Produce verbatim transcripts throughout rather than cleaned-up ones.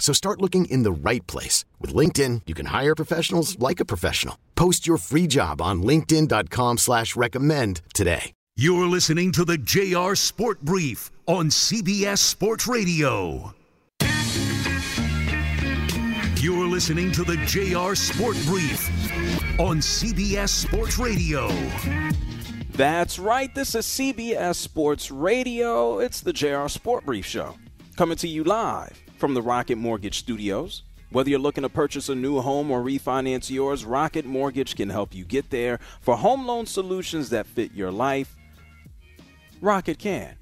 So start looking in the right place. With LinkedIn, you can hire professionals like a professional. Post your free job on linkedin dot com slash recommend today. You're listening to the J R Sport Brief on C B S Sports Radio. You're listening to the J R Sport Brief on C B S Sports Radio. That's right. This is C B S Sports Radio. It's the J R Sport Brief show, coming to you live from the Rocket Mortgage Studios. Whether you're looking to purchase a new home or refinance yours, Rocket Mortgage can help you get there. For home loan solutions that fit your life, Rocket can.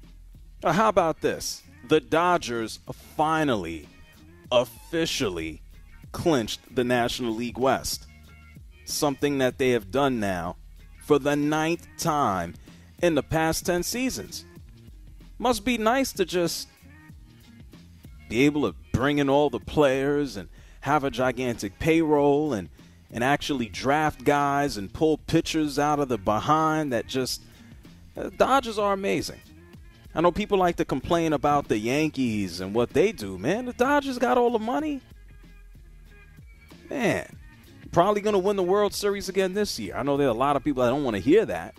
Now, how about this? The Dodgers finally, officially clinched the National League West, something that they have done now for the ninth time in the past ten seasons. Must be nice to just be able to bring in all the players and have a gigantic payroll and, and actually draft guys and pull pitchers out of the behind. That just, the Dodgers are amazing. I know people like to complain about the Yankees and what they do. Man, the Dodgers got all the money. Man, probably going to win the World Series again this year. I know there are a lot of people that don't want to hear that.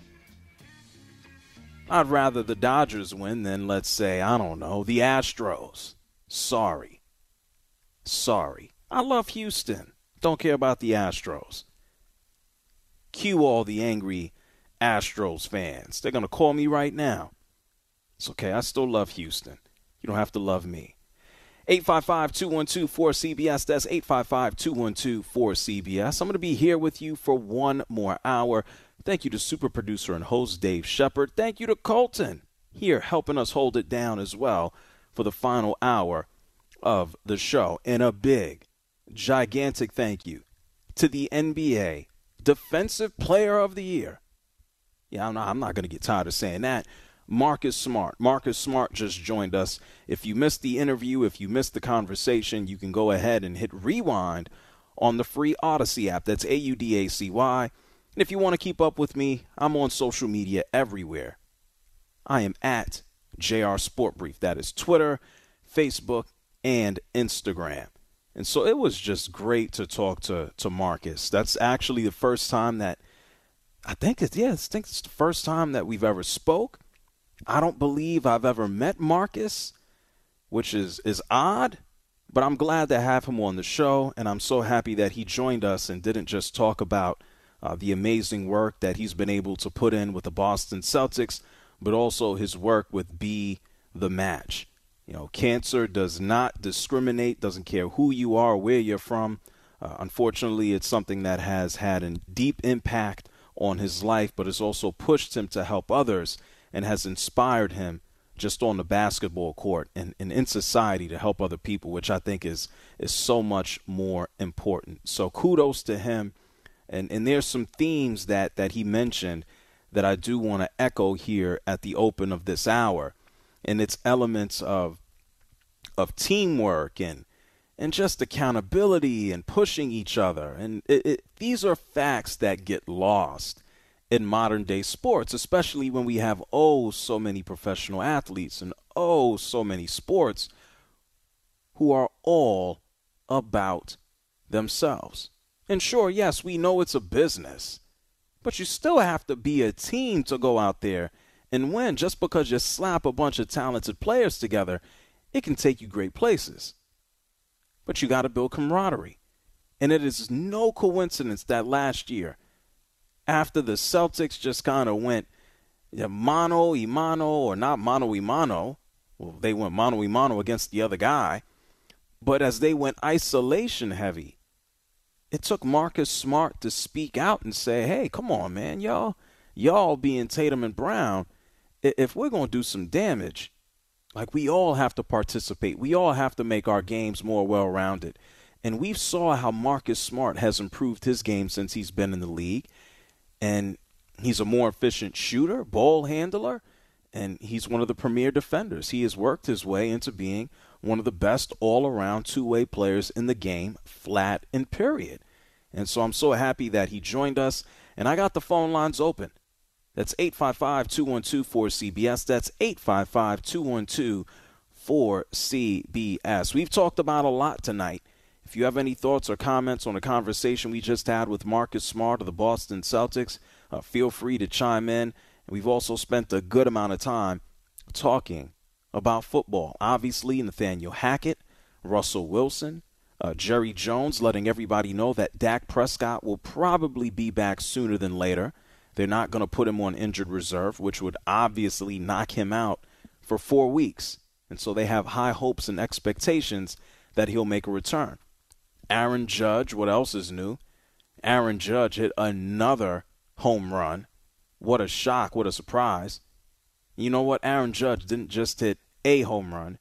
I'd rather the Dodgers win than, let's say, I don't know, the Astros. Sorry. Sorry. I love Houston. Don't care about the Astros. Cue all the angry Astros fans. They're going to call me right now. It's okay. I still love Houston. You don't have to love me. eight five five, two one two, four C B S. That's eight five five, two one two, four C B S. I'm going to be here with you for one more hour. Thank you to super producer and host Dave Shepard. Thank you to Colton here helping us hold it down as well for the final hour of the show. And a big, gigantic thank you to the N B A Defensive Player of the Year. Yeah, I'm not, I'm not going to get tired of saying that. Marcus Smart. Marcus Smart just joined us. If you missed the interview, if you missed the conversation, you can go ahead and hit rewind on the free Odyssey app. That's A U D A C Y. And if you want to keep up with me, I'm on social media everywhere. I am at J R Sport Brief. That is Twitter, Facebook, and Instagram. And so it was just great to talk to, to Marcus. That's actually the first time that I think it's, yeah, I think it's the first time that we've ever spoke. I don't believe I've ever met Marcus, which is, is odd, but I'm glad to have him on the show, and I'm so happy that he joined us and didn't just talk about uh, the amazing work that he's been able to put in with the Boston Celtics, but also his work with Be The Match. You know, cancer does not discriminate, doesn't care who you are, where you're from. Uh, unfortunately, it's something that has had a deep impact on his life, but it's also pushed him to help others and has inspired him just on the basketball court and, and in society to help other people, which I think is is so much more important. So kudos to him. And and there's some themes that, that he mentioned that I do want to echo here at the open of this hour. And it's elements of of teamwork and and just accountability and pushing each other. And it, it, these are facts that get lost in modern day sports, especially when we have oh so many professional athletes and oh so many sports who are all about themselves. And sure, yes, we know it's a business, but you still have to be a team to go out there and win. Just because you slap a bunch of talented players together, it can take you great places. But you got to build camaraderie. And it is no coincidence that last year, after the Celtics just kind of went mano y mano or not mano y mano. Well, they went mano y mano against the other guy. But as they went isolation heavy, it took Marcus Smart to speak out and say, hey, come on, man, y'all, y'all being Tatum and Brown, if we're going to do some damage, like, we all have to participate. We all have to make our games more well-rounded. And we've saw how Marcus Smart has improved his game since he's been in the league. And he's a more efficient shooter, ball handler, and he's one of the premier defenders. He has worked his way into being one of the best all-around two-way players in the game, flat and period. And so I'm so happy that he joined us. And I got the phone lines open. That's eight five five, two one two, four C B S. That's eight five five, two one two, four C B S. We've talked about a lot tonight. If you have any thoughts or comments on a conversation we just had with Marcus Smart of the Boston Celtics, uh, feel free to chime in. And we've also spent a good amount of time talking about football. Obviously, Nathaniel Hackett, Russell Wilson, uh, Jerry Jones, letting everybody know that Dak Prescott will probably be back sooner than later. They're not going to put him on injured reserve, which would obviously knock him out for four weeks. And so they have high hopes and expectations that he'll make a return. Aaron Judge, what else is new? Aaron Judge hit another home run. What a shock, what a surprise. You know what? Aaron Judge didn't just hit a home run.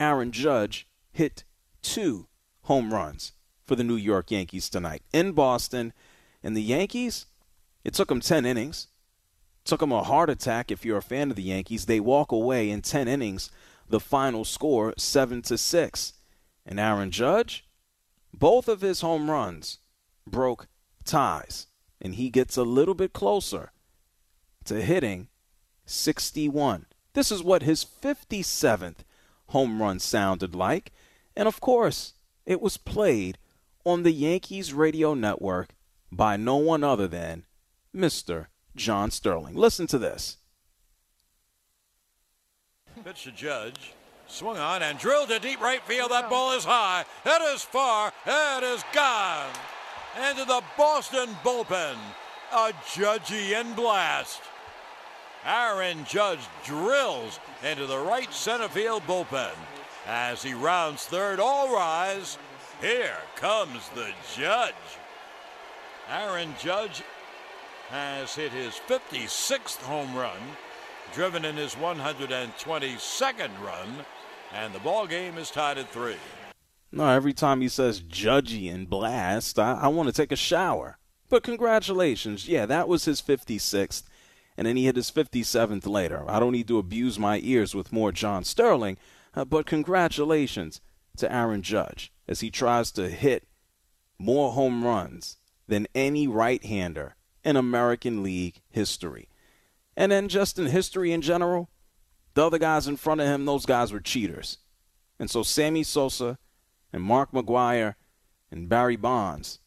Aaron Judge hit two home runs for the New York Yankees tonight in Boston. And the Yankees, it took them ten innings. It took them a heart attack if you're a fan of the Yankees. They walk away in ten innings, the final score seven to six. And Aaron Judge, both of his home runs broke ties, and he gets a little bit closer to hitting sixty-one. This is what his fifty-seventh home run sounded like, and of course, it was played on the Yankees radio network by no one other than Mister John Sterling. Listen to this. Pitch to Judge. Swung on and drilled to deep right field. That ball is high. It is far. It is gone. And to the Boston bullpen, a Judgian blast. Aaron Judge drills into the right center field bullpen. As he rounds third, all rise. Here comes the Judge. Aaron Judge has hit his fifty-sixth home run, driven in his one hundred twenty-second run, and the ball game is tied at three. No, every time he says Judgy and blast, I, I want to take a shower. But congratulations. Yeah, that was his fifty-sixth, and then he hit his fifty-seventh later. I don't need to abuse my ears with more John Sterling, uh, but congratulations to Aaron Judge as he tries to hit more home runs than any right-hander in American League history. And then just in history in general, the other guys in front of him, those guys were cheaters. And so Sammy Sosa and Mark McGwire and Barry Bonds,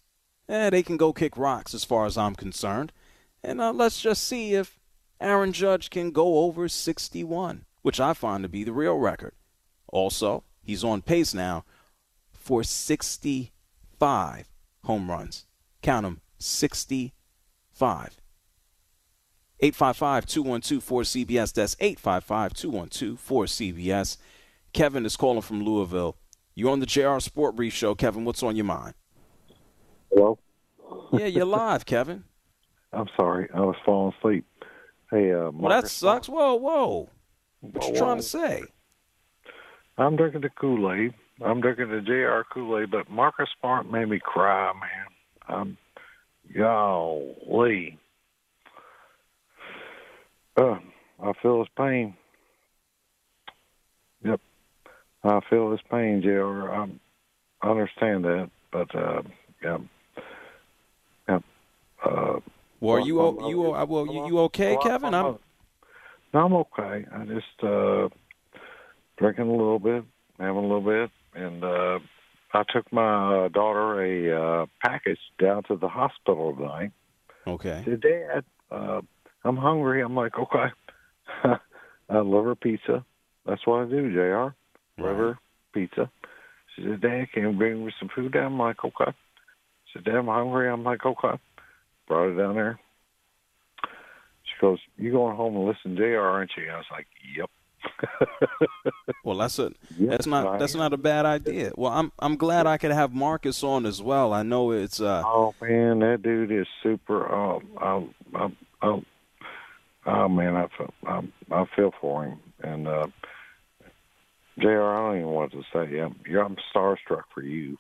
eh, they can go kick rocks as far as I'm concerned. And uh, let's just see if Aaron Judge can go over sixty-one, which I find to be the real record. Also, he's on pace now for sixty-five home runs. Count them, sixty-five. eight five five, two one two, four C B S. That's eight five five, two one two, four C B S. Kevin is calling from Louisville. You're on the J R Sport Brief Show. Kevin, what's on your mind? Hello? Yeah, you're live, Kevin. I'm sorry. I was falling asleep. Hey, uh, Marcus, well, that sucks. Whoa, whoa. What whoa, you trying whoa. to say? I'm drinking the Kool-Aid. I'm drinking the J R Kool-Aid, but Marcus Smart made me cry, man. I'm, golly. Oh, I feel his pain. Yep. I feel his pain, J R. I understand that, but, uh, yeah. yeah. Uh, well, are you, I'm, you, I'm, well, you, you okay, well, Kevin? I'm, I'm, no, I'm okay. I just uh, drinking a little bit, having a little bit, and uh, I took my daughter a uh, package down to the hospital tonight. Okay. She said, Dad, uh, I'm hungry. I'm like, okay. I love her pizza. That's what I do, J R. Love right. her pizza. She said, Dad, can you bring me some food down? I'm like, okay. She said, Dad, I'm hungry. I'm like, okay. Brought it down there. She She goes, "You going home and listen to J R, aren't you?" And I was like, "Yep." Well, that's a yep, that's not right. that's not a bad idea. Well, I'm I'm glad I could have Marcus on as well. I know it's. Uh, oh man, that dude is super. Oh, I, I, I, oh man, I feel, I, I feel for him. And uh, J R, I don't even want to say. I'm, I'm starstruck for you.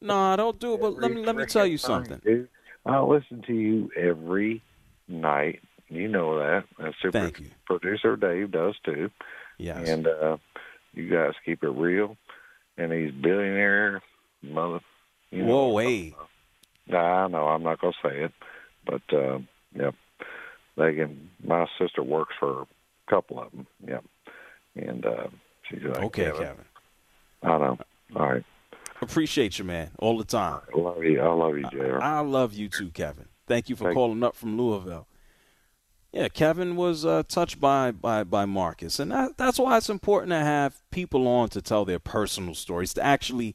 No, I don't do it. But every let me let me tell you something. Dude, I listen to you every night. You know that. And super Thank you. Producer Dave does too. Yes. And uh, you guys keep it real. And these billionaire mother. You know, Whoa, hey. I know. I'm not going to say it. But, uh, yeah. They can, my sister works for a couple of them. Yeah. And uh, she's like, okay, Kevin. Kevin. I know. All right. Appreciate you, man. All the time. I love you. I love you, J R. I, I love you too, Kevin. Thank you for Thank calling you. Up from Louisville. Yeah, Kevin was uh, touched by, by, by Marcus. And that, that's why it's important to have people on to tell their personal stories, to actually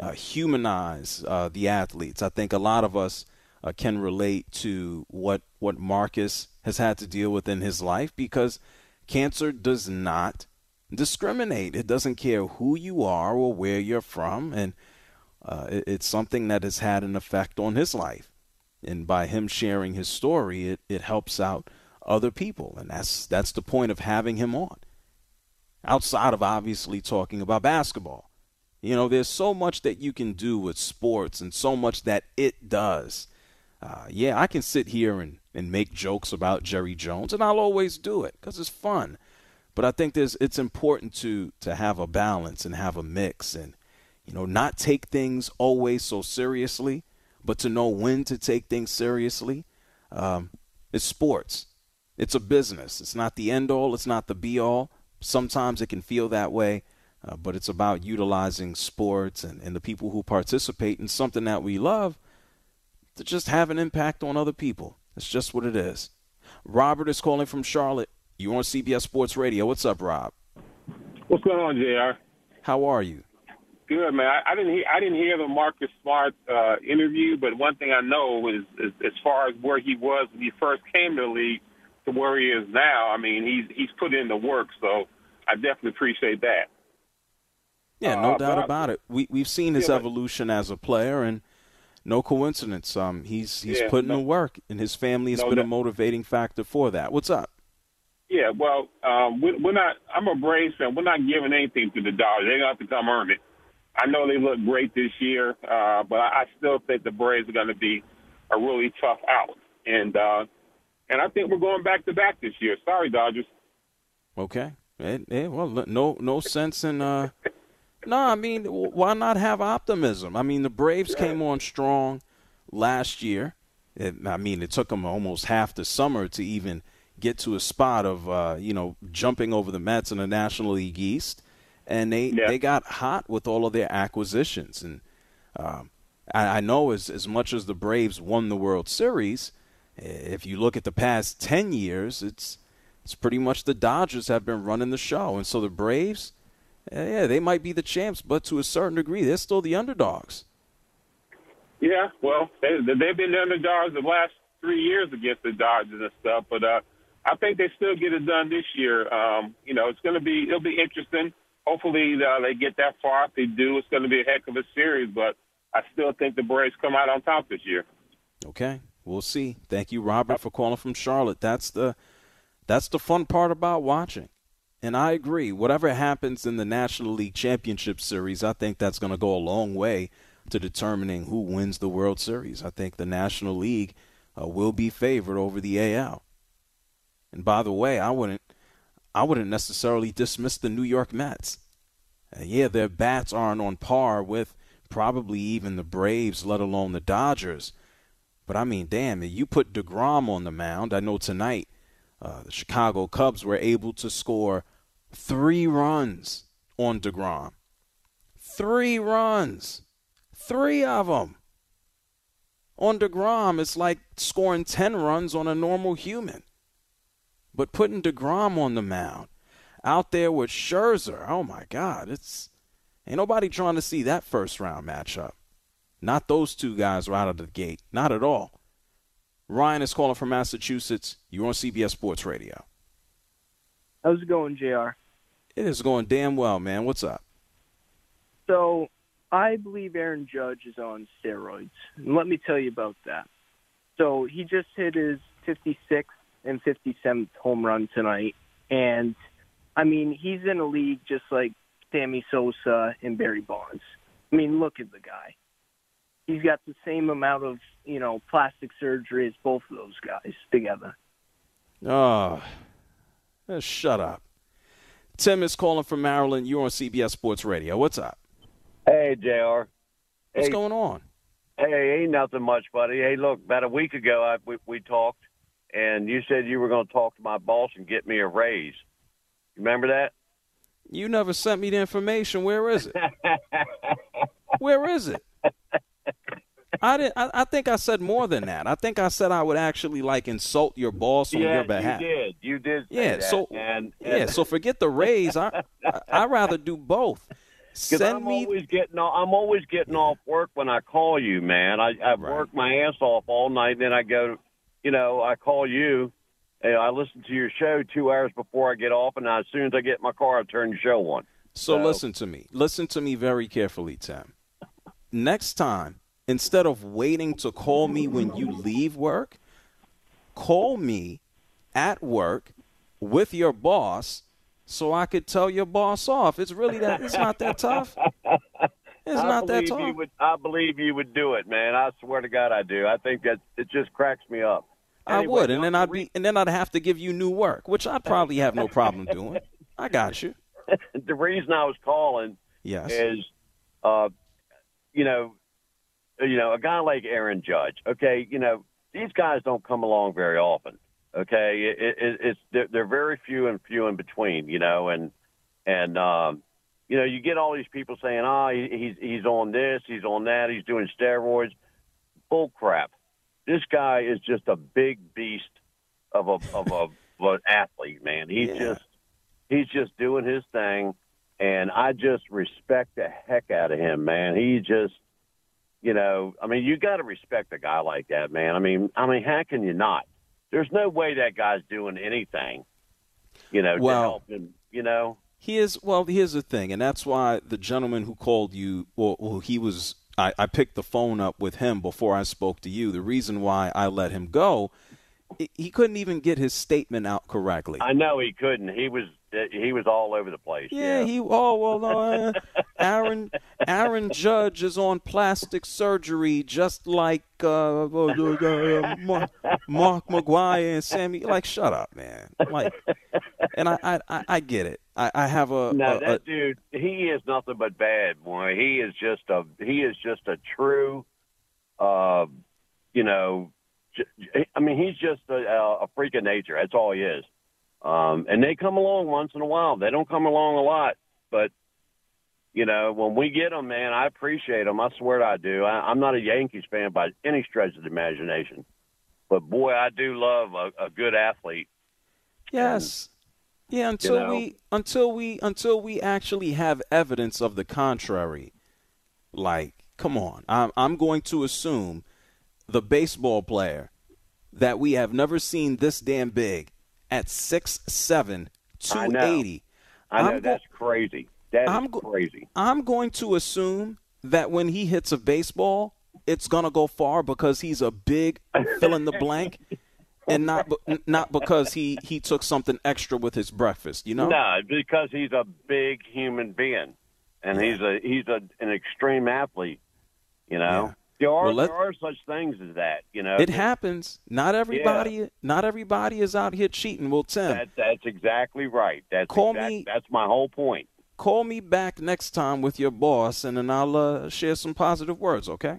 uh, humanize uh, the athletes. I think a lot of us uh, can relate to what what Marcus has had to deal with in his life, because cancer does not discriminate. It doesn't care who you are or where you're from. And uh, it, it's something that has had an effect on his life. And by him sharing his story, it, it helps out other people. And that's that's the point of having him on, outside of obviously talking about basketball. You know, there's so much that you can do with sports and so much that it does. Uh, yeah, I can sit here and, and make jokes about Jerry Jones, and I'll always do it because it's fun. But I think there's it's important to to have a balance and have a mix, and, you know, not take things always so seriously, but to know when to take things seriously. Um, it's sports. It's a business. It's not the end all. It's not the be all. Sometimes it can feel that way, uh, but it's about utilizing sports and, and the people who participate in something that we love to just have an impact on other people. It's just what it is. Robert is calling from Charlotte. You're on C B S Sports Radio. What's up, Rob? What's going on, J R? How are you? Good, man. I, I didn't hear I didn't hear the Marcus Smart uh, interview, but one thing I know is, is as far as where he was when he first came to the league to where he is now, I mean, he's he's put in the work, so I definitely appreciate that. Yeah, no uh, doubt about I, it. We we've seen his yeah, evolution as a player, and no coincidence. Um, he's he's yeah, putting no, the work, and his family has no, been no, a motivating factor for that. What's up? Yeah, well, um, we, we're not. I'm a Braves fan. We're not giving anything to the Dodgers. They're gonna have to come earn it. I know they look great this year, uh, but I, I still think the Braves are going to be a really tough out. And uh, and I think we're going back-to-back this year. Sorry, Dodgers. Okay. It, it, well, no no sense in uh, – no, I mean, why not have optimism? I mean, the Braves yeah. came on strong last year. It, I mean, it took them almost half the summer to even get to a spot of, uh, you know, jumping over the Mets in the National League East. And they, yeah. they got hot with all of their acquisitions. And um, I, I know as, as much as the Braves won the World Series, if you look at the past ten years, it's it's pretty much the Dodgers have been running the show. And so the Braves, yeah, they might be the champs, but to a certain degree, they're still the underdogs. Yeah, well, they, they've been the underdogs the last three years against the Dodgers and stuff. But uh, I think they still get it done this year. Um, you know, it's going to be it'll be interesting. Hopefully uh, they get that far. If they do, it's going to be a heck of a series, but I still think the Braves come out on top this year. Okay, we'll see. Thank you, Robert, for calling from Charlotte. That's the that's the fun part about watching. And I agree. Whatever happens in the National League Championship Series, I think that's going to go a long way to determining who wins the World Series. I think the National League uh, will be favored over the A L. And by the way, I wouldn't I wouldn't necessarily dismiss the New York Mets. Uh, yeah, their bats aren't on par with probably even the Braves, let alone the Dodgers. But, I mean, damn, you put deGrom on the mound. I know tonight uh, the Chicago Cubs were able to score three runs on deGrom. Three runs. Three of them. On deGrom, it's like scoring ten runs on a normal human. But putting deGrom on the mound, out there with Scherzer, oh my God, it's ain't nobody trying to see that first round matchup. Not those two guys right out of the gate, not at all. Ryan is calling from Massachusetts. You're on C B S Sports Radio. How's it going, J R? It is going damn well, man. What's up? So I believe Aaron Judge is on steroids. And let me tell you about that. So he just hit his fifty-sixth and fifty-seventh home run tonight. And, I mean, he's in a league just like Sammy Sosa and Barry Bonds. I mean, look at the guy. He's got the same amount of, you know, plastic surgery as both of those guys together. Oh, shut up. Tim is calling from Maryland. You're on C B S Sports Radio. What's up? Hey, J R. What's hey. going on? Hey, ain't nothing much, buddy. Hey, look, about a week ago I, we, we talked, and you said you were going to talk to my boss and get me a raise. Remember that? You never sent me the information. Where is it? Where is it? I didn't. I, I think I said more than that. I think I said I would actually like insult your boss on yeah, your behalf. You did. You did. Say yeah. That. So and, and yeah. So forget the raise. I I rather do both. Send I'm me. Always getting, I'm always getting yeah. off work when I call you, man. I I right. work my ass off all night, and then I go. You know, I call you. And I listen to your show two hours before I get off, and I, as soon as I get in my car, I turn the show on. So, so listen to me. Listen to me very carefully, Tim. Next time, instead of waiting to call me when you leave work, call me at work with your boss so I could tell your boss off. It's really that. It's not that tough. It's I not that tough. Would, I believe you would do it, man. I swear to God I do. I think that it just cracks me up. Anyway, I would, and then I'd be, and then I'd have to give you new work, which I'd probably have no problem doing. I got you. The reason I was calling yes. is, uh, you know, you know, a guy like Aaron Judge. Okay, you know, these guys don't come along very often. Okay, it, it, it's they're, they're very few and few in between. You know, and and um, you know, you get all these people saying, "Ah, oh, he, he's he's on this, he's on that, he's doing steroids." Bull crap. This guy is just a big beast of a of a of an athlete, man. He's yeah. just he's just doing his thing, and I just respect the heck out of him, man. He just, you know, I mean, you got to respect a guy like that, man. I mean, I mean, how can you not? There's no way that guy's doing anything, you know, well, to help him, you know. Here's well, here's the thing, and that's why the gentleman who called you, well, well he was. I, I picked the phone up with him before I spoke to you. The reason why I let him go, he couldn't even get his statement out correctly. I know he couldn't. He was he was all over the place. Yeah, yeah. he. Oh well, no, Aaron Aaron Judge is on plastic surgery, just like uh, Mark, Mark McGwire and Sammy. Like, shut up, man. Like, and I I, I get it. I, I have a no. A, that a, dude, he is nothing but bad, boy. He is just a he is just a true, uh, you know. I mean, he's just a, a freak of nature. That's all he is. Um, and they come along once in a while. They don't come along a lot. But, you know, when we get them, man, I appreciate them. I swear I do. I, I'm not a Yankees fan by any stretch of the imagination. But, boy, I do love a, a good athlete. Yes. And, yeah, until you know, we until we, until we actually have evidence of the contrary, like, come on. I'm, I'm going to assume the baseball player that we have never seen this damn big at six seven, two eighty. I know, I know. Go- that's crazy. That I'm is go- crazy. I'm going to assume that when he hits a baseball, it's going to go far because he's a big fill-in-the-blank and not be- not because he, he took something extra with his breakfast, you know? No, because he's a big human being, and yeah. he's a he's a, an extreme athlete, you know? Yeah. There are, well, let, there are such things as that, you know. It happens. Not everybody. Yeah. Not everybody is out here cheating. Well, Tim, that, that's exactly right. That's call exact, me. That's my whole point. Call me back next time with your boss, and then I'll uh, share some positive words. Okay.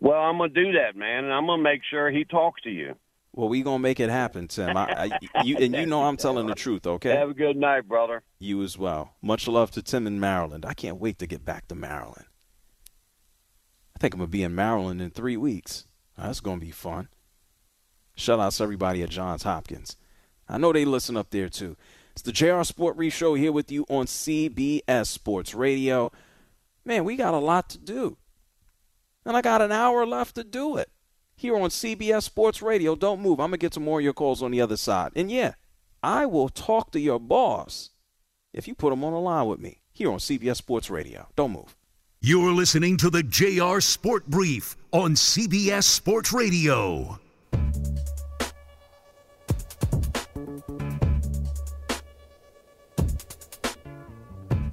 Well, I'm gonna do that, man, and I'm gonna make sure he talks to you. Well, we gonna make it happen, Tim. I, I, you and you know I'm telling the truth. Okay. Have a good night, brother. You as well. Much love to Tim in Maryland. I can't wait to get back to Maryland. I think I'm going to be in Maryland in three weeks. Oh, that's going to be fun. Shoutouts to everybody at Johns Hopkins. I know they listen up there, too. It's the J R Sport Brief Show here with you on C B S Sports Radio. Man, we got a lot to do. And I got an hour left to do it. here on C B S Sports Radio. Don't move. I'm going to get some more of your calls on the other side. And, yeah, I will talk to your boss if you put him on the line with me here on C B S Sports Radio. Don't move. You're listening to the J R Sport Brief on C B S Sports Radio.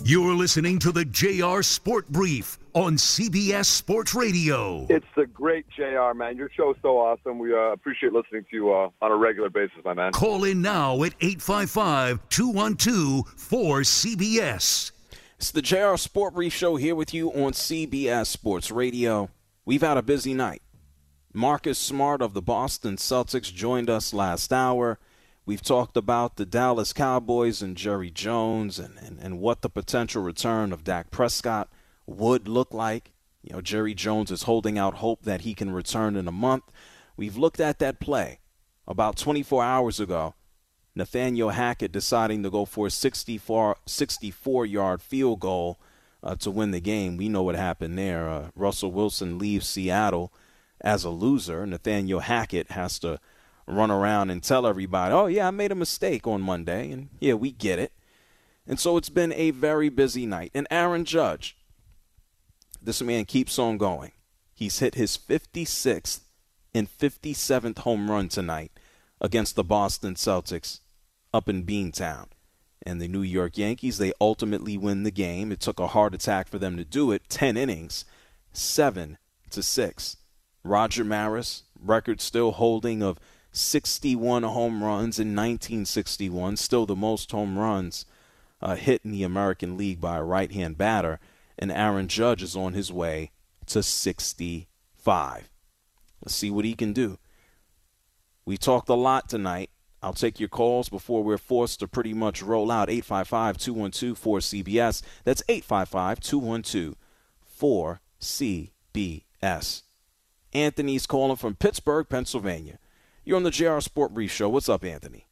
You're listening to the J R Sport Brief on C B S Sports Radio. It's the great J R, man. Your show's so awesome. We uh, appreciate listening to you uh, on a regular basis, my man. Call in now at eight five five, two one two, four C B S. It's the J R Sport Brief show here with you on C B S Sports Radio. We've had a busy night. Marcus Smart of the Boston Celtics joined us last hour. We've talked about the Dallas Cowboys and Jerry Jones and, and, and what the potential return of Dak Prescott would look like. You know, Jerry Jones is holding out hope that he can return in a month. We've looked at that play about twenty-four hours ago. Nathaniel Hackett deciding to go for a sixty-four, sixty-four-yard field goal uh, to win the game. We know what happened there. Uh, Russell Wilson leaves Seattle as a loser. Nathaniel Hackett has to run around and tell everybody, oh, yeah, I made a mistake on Monday, and yeah, we get it. And so it's been a very busy night. And Aaron Judge, this man keeps on going. He's hit his fifty-sixth and fifty-seventh home run tonight against the Boston Celtics up in Beantown. And the New York Yankees, they ultimately win the game. It took a heart attack for them to do it. ten innings, seven to six. Roger Maris, record still holding of sixty-one home runs in nineteen sixty-one, still the most home runs uh, hit in the American League by a right-hand batter, and Aaron Judge is on his way to sixty-five. Let's see what he can do. We talked a lot tonight. I'll take your calls before we're forced to pretty much roll out. Eight five five, two one two, four C B S. That's eight five five, two one two, four C B S. Anthony's calling from Pittsburgh, Pennsylvania. You're on the J R Sport Brief Show. What's up, Anthony?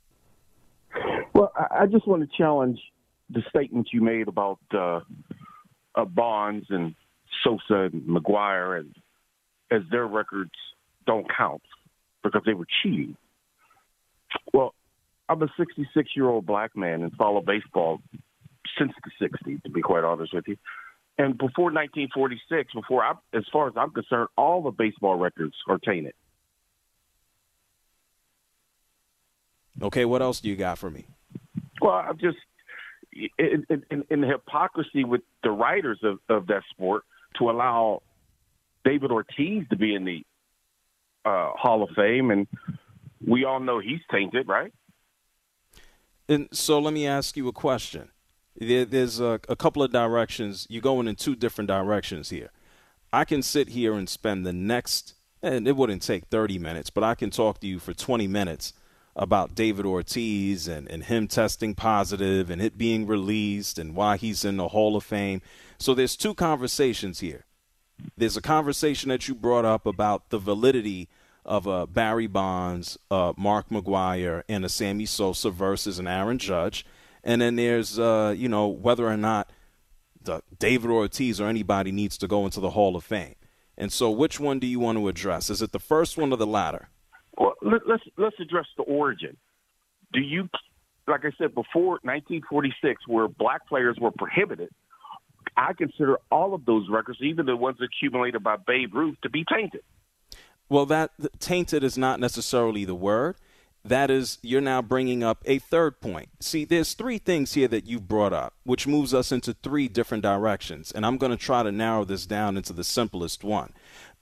Well, I just want to challenge the statement you made about uh, uh, Bonds and Sosa and McGwire, and as their records don't count because they were cheating. Well, I'm a sixty-six-year-old black man and follow baseball since the sixties, to be quite honest with you. And before nineteen forty-six, before I, as far as I'm concerned, all the baseball records are tainted. Okay, what else do you got for me? Well, I'm just in, in, in the hypocrisy with the writers of, of that sport to allow David Ortiz to be in the uh, Hall of Fame, and we all know he's tainted, right? And so let me ask you a question. There, there's a, a couple of directions. You're going in two different directions here. I can sit here and spend the next, and it wouldn't take thirty minutes, but I can talk to you for twenty minutes about David Ortiz and, and him testing positive and it being released and why he's in the Hall of Fame. So there's two conversations here. There's a conversation that you brought up about the validity of uh, Barry Bonds, uh, Mark McGwire, and a Sammy Sosa versus an Aaron Judge. And then there's, uh, you know, whether or not the David Ortiz or anybody needs to go into the Hall of Fame. And so which one do you want to address? Is it the first one or the latter? Well, let's let's address the origin. Do you, like I said, before nineteen forty-six, where black players were prohibited, I consider all of those records, even the ones accumulated by Babe Ruth, to be tainted. Well, that tainted is not necessarily the word. That is, you're now bringing up a third point. See, there's three things here that you've brought up, which moves us into three different directions, and I'm going to try to narrow this down into the simplest one.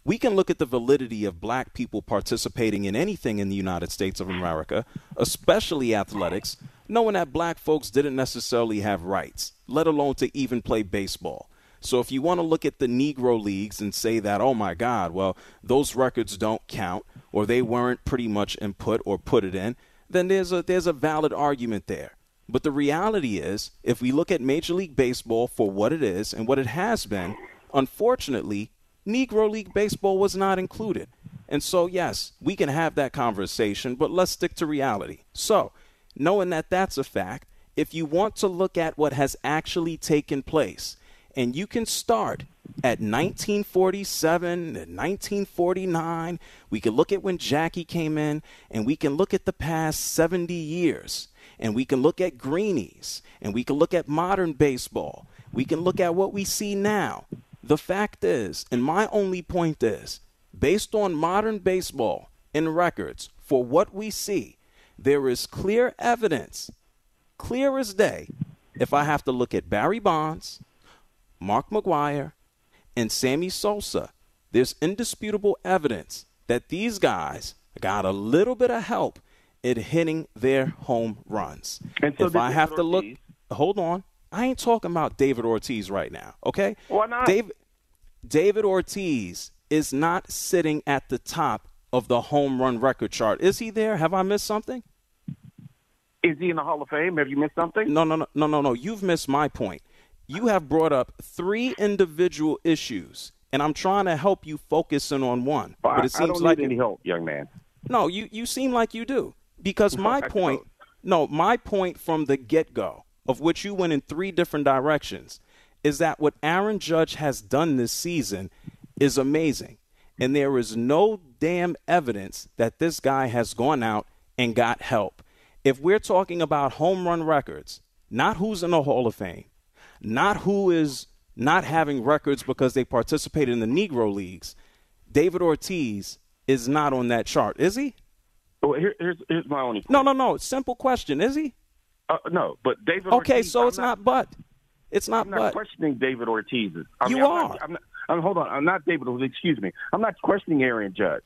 We can look at the validity of black people participating in anything in the United States of America, especially athletics, knowing that black folks didn't necessarily have rights, let alone to even play baseball. So if you want to look at the Negro Leagues and say that, oh, my God, well, those records don't count or they weren't pretty much input or put it in, then there's a, there's a valid argument there. But the reality is, if we look at Major League Baseball for what it is and what it has been, unfortunately, Negro League Baseball was not included. And so, yes, we can have that conversation, but let's stick to reality. So, knowing that that's a fact, if you want to look at what has actually taken place, and you can start at nineteen forty-seven, nineteen forty-nine. We can look at when Jackie came in, and we can look at the past seventy years, and we can look at greenies, and we can look at modern baseball. We can look at what we see now. The fact is, and my only point is, based on modern baseball and records, for what we see, there is clear evidence, clear as day, if I have to look at Barry Bonds, Mark McGwire, and Sammy Sosa, there's indisputable evidence that these guys got a little bit of help in hitting their home runs. And so if I have to look, hold on. I ain't talking about David Ortiz right now, okay? Why not? David, David Ortiz is not sitting at the top of the home run record chart. Is he there? Have I missed something? Is he in the Hall of Fame? Have you missed something? No, no, no, no, no, no. You've missed my point. You have brought up three individual issues, and I'm trying to help you focus in on one. But, but it seems I don't like need any help, young man. No, you, you seem like you do. Because my point, no, my point from the get-go, of which you went in three different directions, is that what Aaron Judge has done this season is amazing. And there is no damn evidence that this guy has gone out and got help. If we're talking about home run records, not who's in the Hall of Fame, not who is not having records because they participated in the Negro Leagues, David Ortiz is not on that chart, is he? Well, here, here's, here's my only point. No, no, no. Simple question. Is he? Uh, no, but David okay, Ortiz. Okay, so it's not, not but. It's not but. I'm not but. questioning David Ortiz. I you mean, I'm are. Not, I'm not, I'm, hold on. I'm not David Ortiz. Excuse me. I'm not questioning Aaron Judge.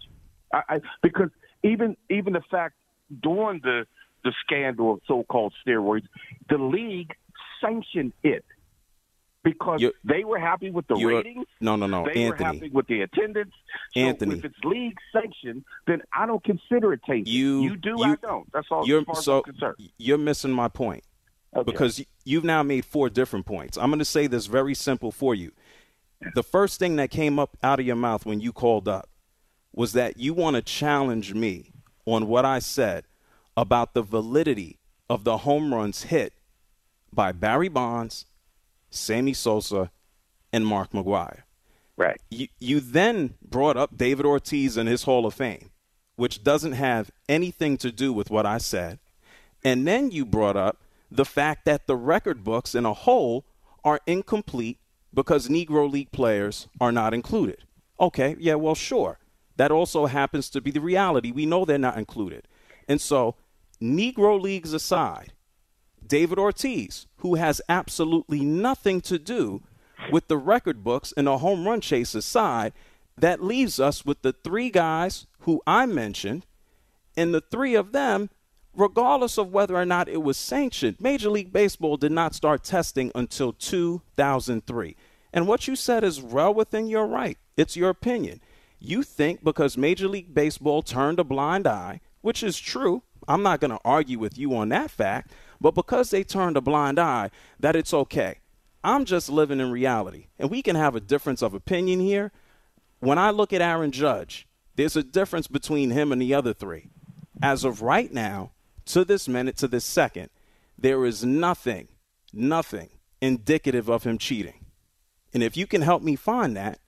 I, I, because even even the fact during the, the scandal of so-called steroids, the league sanctioned it because you're, they were happy with the ratings. No, no, no. They Anthony, were happy with the attendance. So Anthony, if it's league sanctioned, then I don't consider it tainted. You, you do, you, I don't. That's all as far so, as I'm concerned. You're missing my point okay. because you've now made four different points. I'm going to say this very simple for you. The first thing that came up out of your mouth when you called up was that you want to challenge me on what I said about the validity of the home runs hit by Barry Bonds, Sammy Sosa, and Mark McGwire. Right. You, you then brought up David Ortiz and his Hall of Fame, which doesn't have anything to do with what I said. And then you brought up the fact that the record books in a whole are incomplete because Negro League players are not included. Okay, yeah, well, sure. That also happens to be the reality. We know they're not included. And so, Negro Leagues aside, David Ortiz, who has absolutely nothing to do with the record books and a home run chase aside, that leaves us with the three guys who I mentioned, and the three of them, regardless of whether or not it was sanctioned, Major League Baseball did not start testing until two thousand three. And what you said is well within your right. It's your opinion. You think because Major League Baseball turned a blind eye, which is true, I'm not going to argue with you on that fact, but because they turned a blind eye, that it's okay. I'm just living in reality, and we can have a difference of opinion here. When I look at Aaron Judge, there's a difference between him and the other three. As of right now, to this minute, to this second, there is nothing, nothing indicative of him cheating. And if you can help me find that,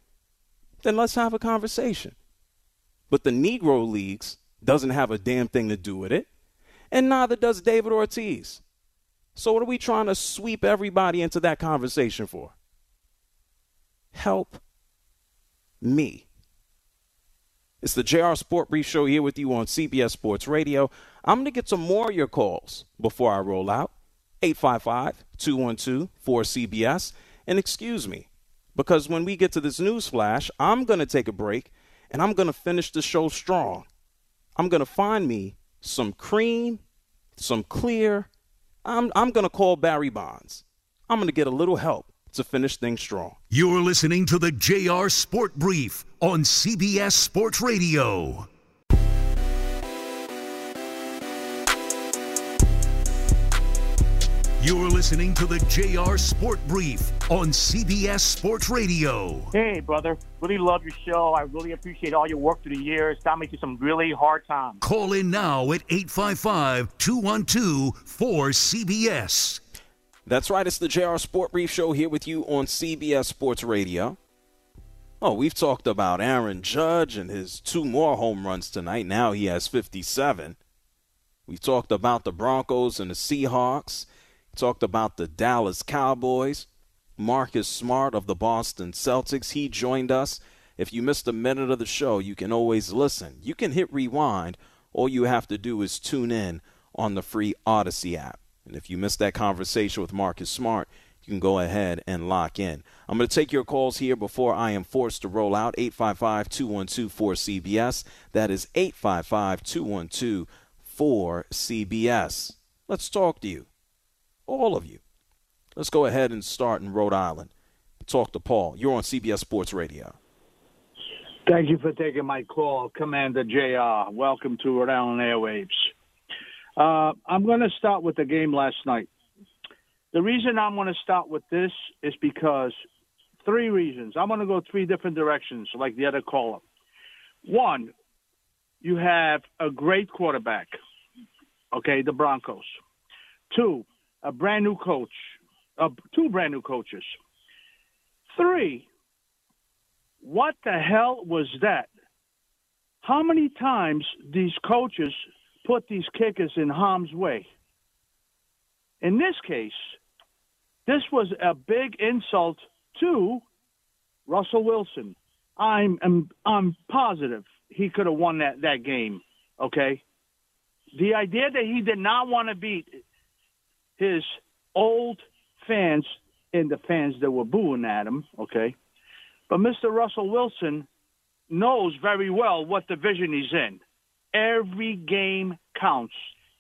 then let's have a conversation. But the Negro Leagues doesn't have a damn thing to do with it, and neither does David Ortiz. So what are we trying to sweep everybody into that conversation for? Help me. It's the J R Sport Brief Show here with you on C B S Sports Radio. I'm going to get some more of your calls before I roll out. eight five five, two one two, four C B S. And excuse me, because when we get to this news flash, I'm going to take a break, and I'm going to finish the show strong. I'm going to find me some cream, some clear. I'm, I'm going to call Barry Bonds. I'm going to get a little help to finish things strong. You're listening to the J R Sport Brief on C B S Sports Radio. You're listening to the J R Sport Brief on C B S Sports Radio. Hey, brother. Really love your show. I really appreciate all your work through the years. Got me through some really hard times. Call in now at eight five five, two one two, four C B S. That's right. It's the J R Sport Brief Show here with you on C B S Sports Radio. Oh, we've talked about Aaron Judge and his two more home runs tonight. Now he has fifty-seven. We talked about the Broncos and the Seahawks. Talked about the Dallas Cowboys. Marcus Smart of the Boston Celtics, he joined us. If you missed a minute of the show, you can always listen. You can hit rewind. All you have to do is tune in on the free Odyssey app. And if you missed that conversation with Marcus Smart, you can go ahead and lock in. I'm going to take your calls here before I am forced to roll out. eight five five, two one two, four C B S. That is eight five five, two one two, four C B S. Let's talk to you, all of you. Let's go ahead and start in Rhode Island. Talk to Paul. You're on C B S Sports Radio. Thank you for taking my call, Commander J R. Welcome to Rhode Island Airwaves. Uh, I'm going to start with the game last night. The reason I'm going to start with this is because three reasons. I'm going to go three different directions like the other caller. One, you have a great quarterback, okay, the Broncos. Two, a brand-new coach, uh, two brand-new coaches. Three, what the hell was that? How many times these coaches put these kickers in harm's way? In this case, this was a big insult to Russell Wilson. I'm I'm, I'm positive he could have won that, that game, okay? The idea that he did not want to beat his old fans and the fans that were booing at him, okay? But Mister Russell Wilson knows very well what division he's in. Every game counts.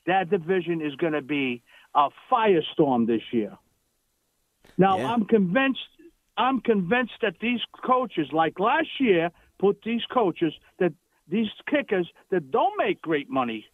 That division is going to be a firestorm this year. Now, yeah. I'm convinced I'm convinced that these coaches, like last year, put these coaches, that these kickers that don't make great money,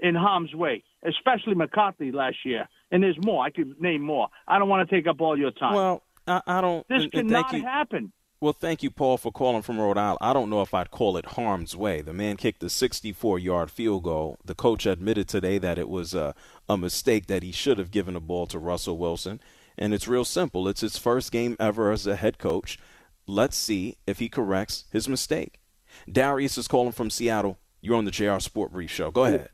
in harm's way, especially McCarthy last year. And there's more. I could name more. I don't want to take up all your time. Well, I, I don't. This cannot happen. Well, thank you, Paul, for calling from Rhode Island. I don't know if I'd call it harm's way. The man kicked a sixty-four-yard field goal. The coach admitted today that it was a, a mistake, that he should have given the ball to Russell Wilson. And it's real simple. It's his first game ever as a head coach. Let's see if he corrects his mistake. Darius is calling from Seattle. You're on the J R Sport Brief Show. Go ahead.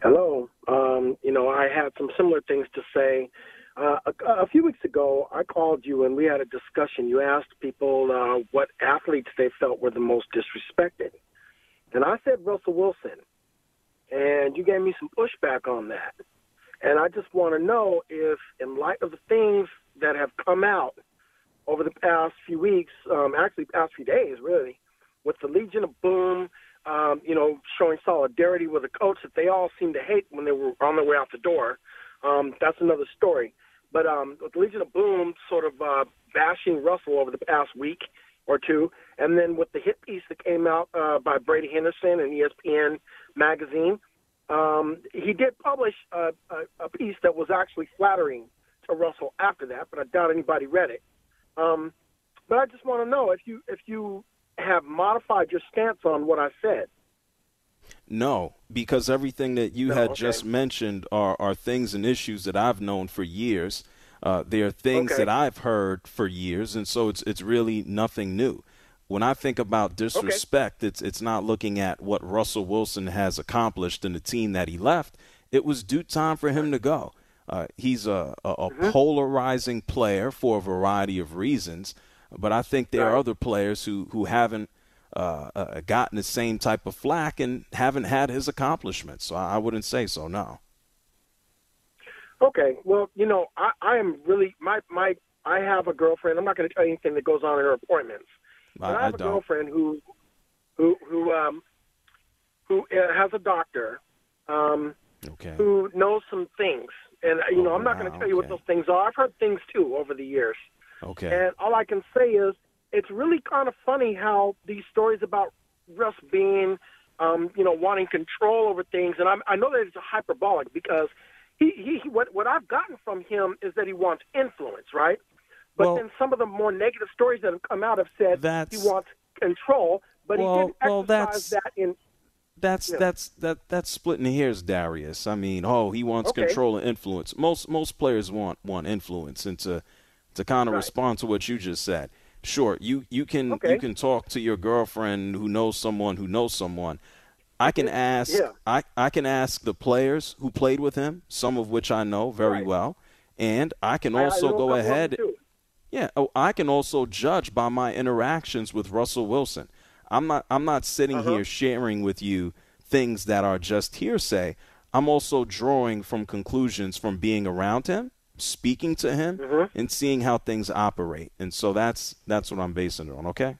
Hello. Um, you know, I had some similar things to say. Uh, a, a few weeks ago, I called you and we had a discussion. You asked people uh, what athletes they felt were the most disrespected. And I said Russell Wilson. And you gave me some pushback on that. And I just want to know if, in light of the things that have come out over the past few weeks, um, actually past few days, really, with the Legion of Boom, um, you know, showing solidarity with a coach that they all seemed to hate when they were on their way out the door. Um, that's another story. But um, with the Legion of Boom sort of uh, bashing Russell over the past week or two, and then with the hit piece that came out uh, by Brady Henderson and E S P N magazine, um, he did publish a, a, a piece that was actually flattering to Russell after that, but I doubt anybody read it. Um, but I just want to know if you if you have modified your stance on what I said. No, because everything that you no, had okay. just mentioned are, are things and issues that I've known for years. Uh, they are things okay. that I've heard for years, and so it's it's really nothing new. When I think about disrespect, okay. it's it's not looking at what Russell Wilson has accomplished and the team that he left. It was due time for him to go. Uh, he's a, a, a mm-hmm. polarizing player for a variety of reasons, but I think there right. are other players who, who haven't Uh, uh, gotten the same type of flack and haven't had his accomplishments. So I wouldn't say so, no. Okay. Well, you know, I, I am really, my, my, I have a girlfriend. I'm not going to tell you anything that goes on in her appointments. I, I have I a don't. girlfriend who, who, who, um, who has a doctor, um, okay. who knows some things. And, you oh, know, I'm not going to tell okay. you what those things are. I've heard things too over the years. Okay. And all I can say is, it's really kind of funny how these stories about Russ being, um, you know, wanting control over things, and I'm, I know that it's hyperbolic because he, he, he what, what I've gotten from him is that he wants influence, right? But well, then some of the more negative stories that have come out have said he wants control, but well, he didn't exercise well, that's, that in. That's you know. that's that that's splitting hairs, Darius. I mean, oh, he wants okay. control and influence. Most most players want want influence, and to to kind of right. respond to what you just said. Sure, you you can okay. you can talk to your girlfriend who knows someone who knows someone. I can ask yeah. I, I can ask the players who played with him, some of which I know very right. well, and I can also I, I go ahead. Yeah, oh, I can also judge by my interactions with Russell Wilson. I'm not I'm not sitting uh-huh. here sharing with you things that are just hearsay. I'm also drawing from conclusions from being around him, speaking to him, mm-hmm. and seeing how things operate. And so that's that's what I'm basing it on, okay?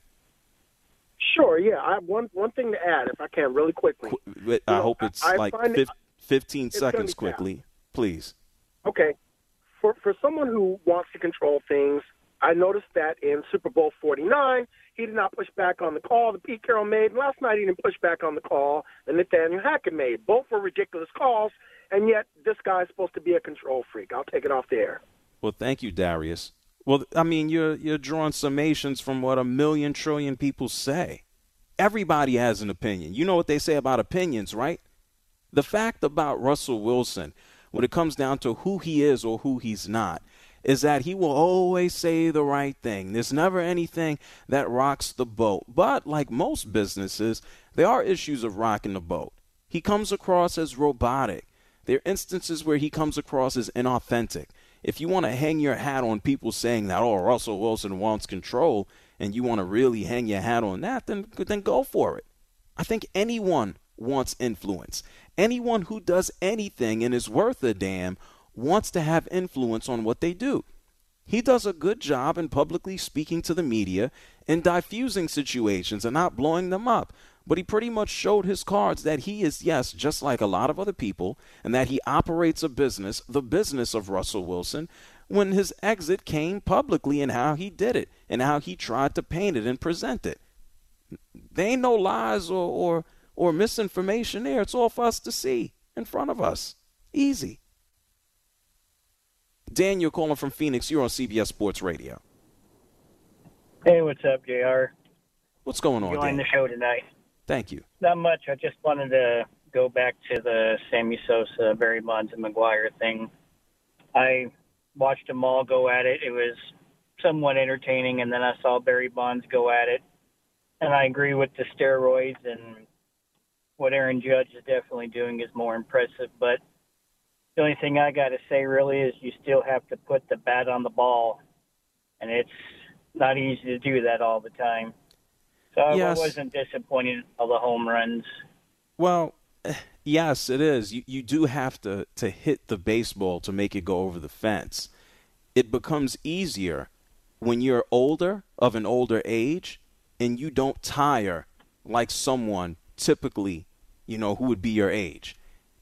Sure, yeah. I have one, one thing to add, if I can, really quickly. Qu- I know, hope it's I, like I fif- fifteen it's seconds quickly, down. Please. Okay. For, for someone who wants to control things, I noticed that in Super Bowl forty-nine, he did not push back on the call that Pete Carroll made. Last night he didn't push back on the call that Nathaniel Hackett made. Both were ridiculous calls, and yet this guy's supposed to be a control freak. I'll take it off the air. Well, thank you, Darius. Well, I mean, you're you're drawing summations from what a million trillion people say. Everybody has an opinion. You know what they say about opinions, right? The fact about Russell Wilson, when it comes down to who he is or who he's not, is that he will always say the right thing. There's never anything that rocks the boat. But like most businesses, there are issues of rocking the boat. He comes across as robotic. There are instances where he comes across as inauthentic. If you want to hang your hat on people saying that, oh, Russell Wilson wants control, and you want to really hang your hat on that, then, then go for it. I think anyone wants influence. Anyone who does anything and is worth a damn wants to have influence on what they do. He does a good job in publicly speaking to the media and diffusing situations and not blowing them up. But he pretty much showed his cards that he is, yes, just like a lot of other people, and that he operates a business, the business of Russell Wilson, when his exit came publicly and how he did it and how he tried to paint it and present it. There ain't no lies or, or, or misinformation there. It's all for us to see in front of us. Easy. Dan, you're calling from Phoenix. You're on C B S Sports Radio. Hey, what's up, J R? What's going on, Dan? Enjoying the show tonight. Thank you. Not much. I just wanted to go back to the Sammy Sosa, Barry Bonds, and McGwire thing. I watched them all go at it. It was somewhat entertaining, and then I saw Barry Bonds go at it. And I agree with the steroids, and what Aaron Judge is definitely doing is more impressive, but the only thing I got to say really is you still have to put the bat on the ball, and it's not easy to do that all the time. So yes. I wasn't disappointed in all the home runs. Well, yes, it is. You you do have to, to hit the baseball to make it go over the fence. It becomes easier when you're older, of an older age, and you don't tire like someone typically, you know, who would be your age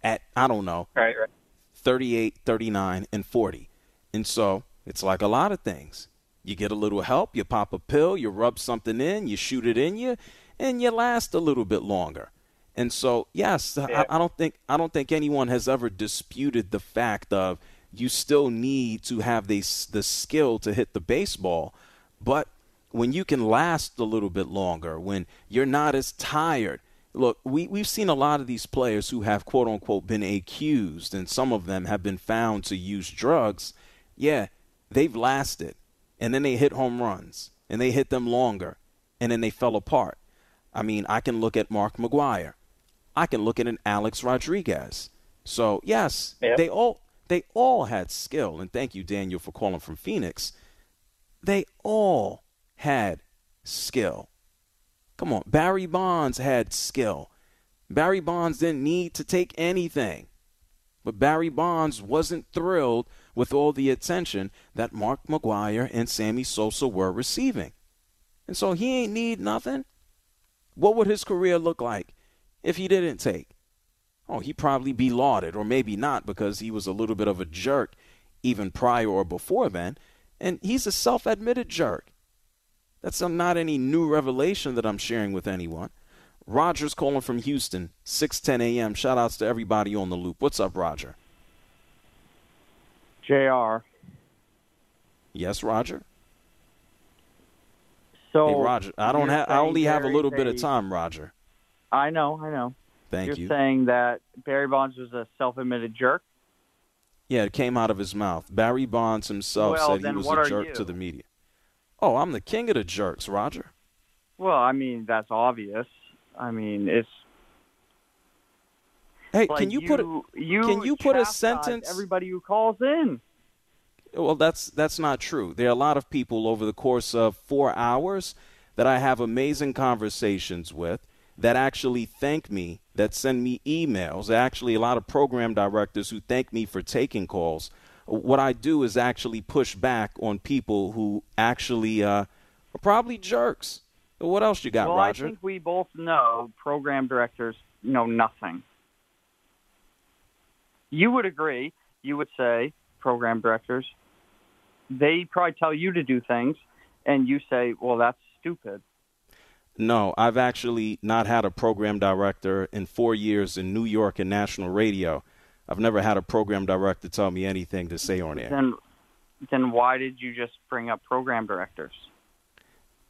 at, I don't know, right, right. thirty-eight, thirty-nine, and forty. And so it's like a lot of things. You get a little help, you pop a pill, you rub something in, you shoot it in you, and you last a little bit longer. And so, yes, yeah. I, I don't think I don't think anyone has ever disputed the fact of you still need to have the, the skill to hit the baseball. But when you can last a little bit longer, when you're not as tired, look, we, we've seen a lot of these players who have, quote-unquote, been accused, and some of them have been found to use drugs. Yeah, they've lasted. And then they hit home runs, and they hit them longer, and then they fell apart. I mean, I can look at Mark McGwire. I can look at an Alex Rodriguez. So, yes, yep. they all they all had skill. And thank you, Daniel, for calling from Phoenix. They all had skill. Come on, Barry Bonds had skill. Barry Bonds didn't need to take anything. But Barry Bonds wasn't thrilled with all the attention that Mark McGwire and Sammy Sosa were receiving. And so he ain't need nothing. What would his career look like if he didn't take? Oh, he'd probably be lauded, or maybe not, because he was a little bit of a jerk even prior or before then. And he's a self-admitted jerk. That's not any new revelation that I'm sharing with anyone. Roger's calling from Houston, six ten a.m. Shout-outs to everybody on the loop. What's up, Roger? J R. Yes, Roger? So hey, Roger, I don't have. I only Barry have a little bit of time, Roger. I know, I know. Thank you're you. You're saying that Barry Bonds was a self-admitted jerk? Yeah, it came out of his mouth. Barry Bonds himself well, said he was a jerk you? to the media. Oh, I'm the king of the jerks, Roger. Well, I mean, that's obvious. I mean, it's. Hey, like can you, you put a, you can you put a sentence? Everybody who calls in. Well, that's that's not true. There are a lot of people over the course of four hours that I have amazing conversations with that actually thank me, that send me emails. There are actually a lot of program directors who thank me for taking calls. What I do is actually push back on people who actually uh, are probably jerks. What else you got, well, Roger? I think we both know program directors know nothing. You would agree. You would say program directors, they probably tell you to do things, and you say, well, that's stupid. No, I've actually not had a program director in four years in New York and national radio. I've never had a program director tell me anything to say on air. Then, then why did you just bring up program directors?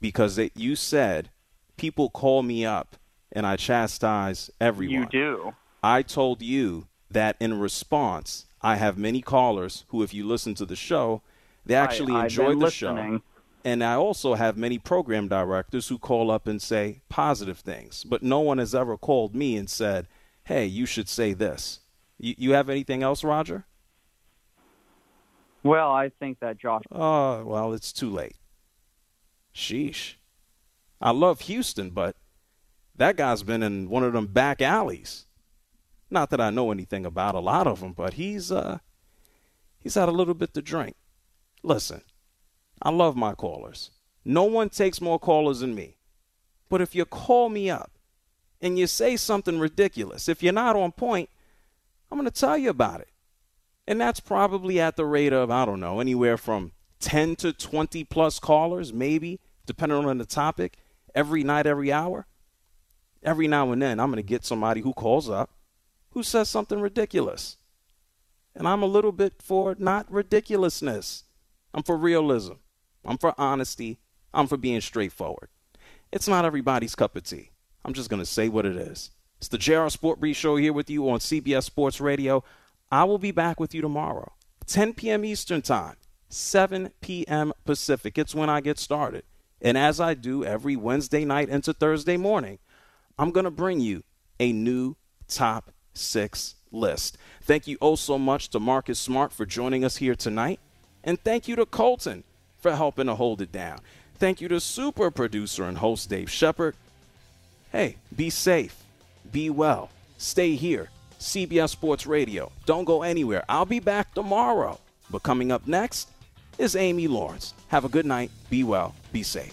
Because it, you said people call me up and I chastise everyone. You do. I told you that in response, I have many callers who, if you listen to the show, they actually I, enjoy the listening. show. And I also have many program directors who call up and say positive things. But no one has ever called me and said, hey, you should say this. You, you have anything else, Roger? Well, I think that Josh. Oh, well, it's too late. Sheesh. I love Houston, but that guy's been in one of them back alleys. Not that I know anything about a lot of them, but he's uh, he's had a little bit to drink. Listen, I love my callers. No one takes more callers than me. But if you call me up and you say something ridiculous, if you're not on point, I'm going to tell you about it. And that's probably at the rate of, I don't know, anywhere from ten to twenty plus callers, maybe, depending on the topic, every night, every hour. Every now and then, I'm going to get somebody who calls up who says something ridiculous. And I'm a little bit for not ridiculousness. I'm for realism. I'm for honesty. I'm for being straightforward. It's not everybody's cup of tea. I'm just going to say what it is. It's the J R Sport Brief Show here with you on C B S Sports Radio. I will be back with you tomorrow, ten p.m. Eastern Time, seven p.m. Pacific. It's when I get started. And as I do every Wednesday night into Thursday morning, I'm going to bring you a new top six list. Thank you oh so much to Marcus Smart for joining us here tonight. And thank you to Colton for helping to hold it down. Thank you to super producer and host Dave Shepard. Hey, be safe. Be well. Stay here. C B S Sports Radio. Don't go anywhere. I'll be back tomorrow. But coming up next is Amy Lawrence. Have a good night. Be well. Be safe.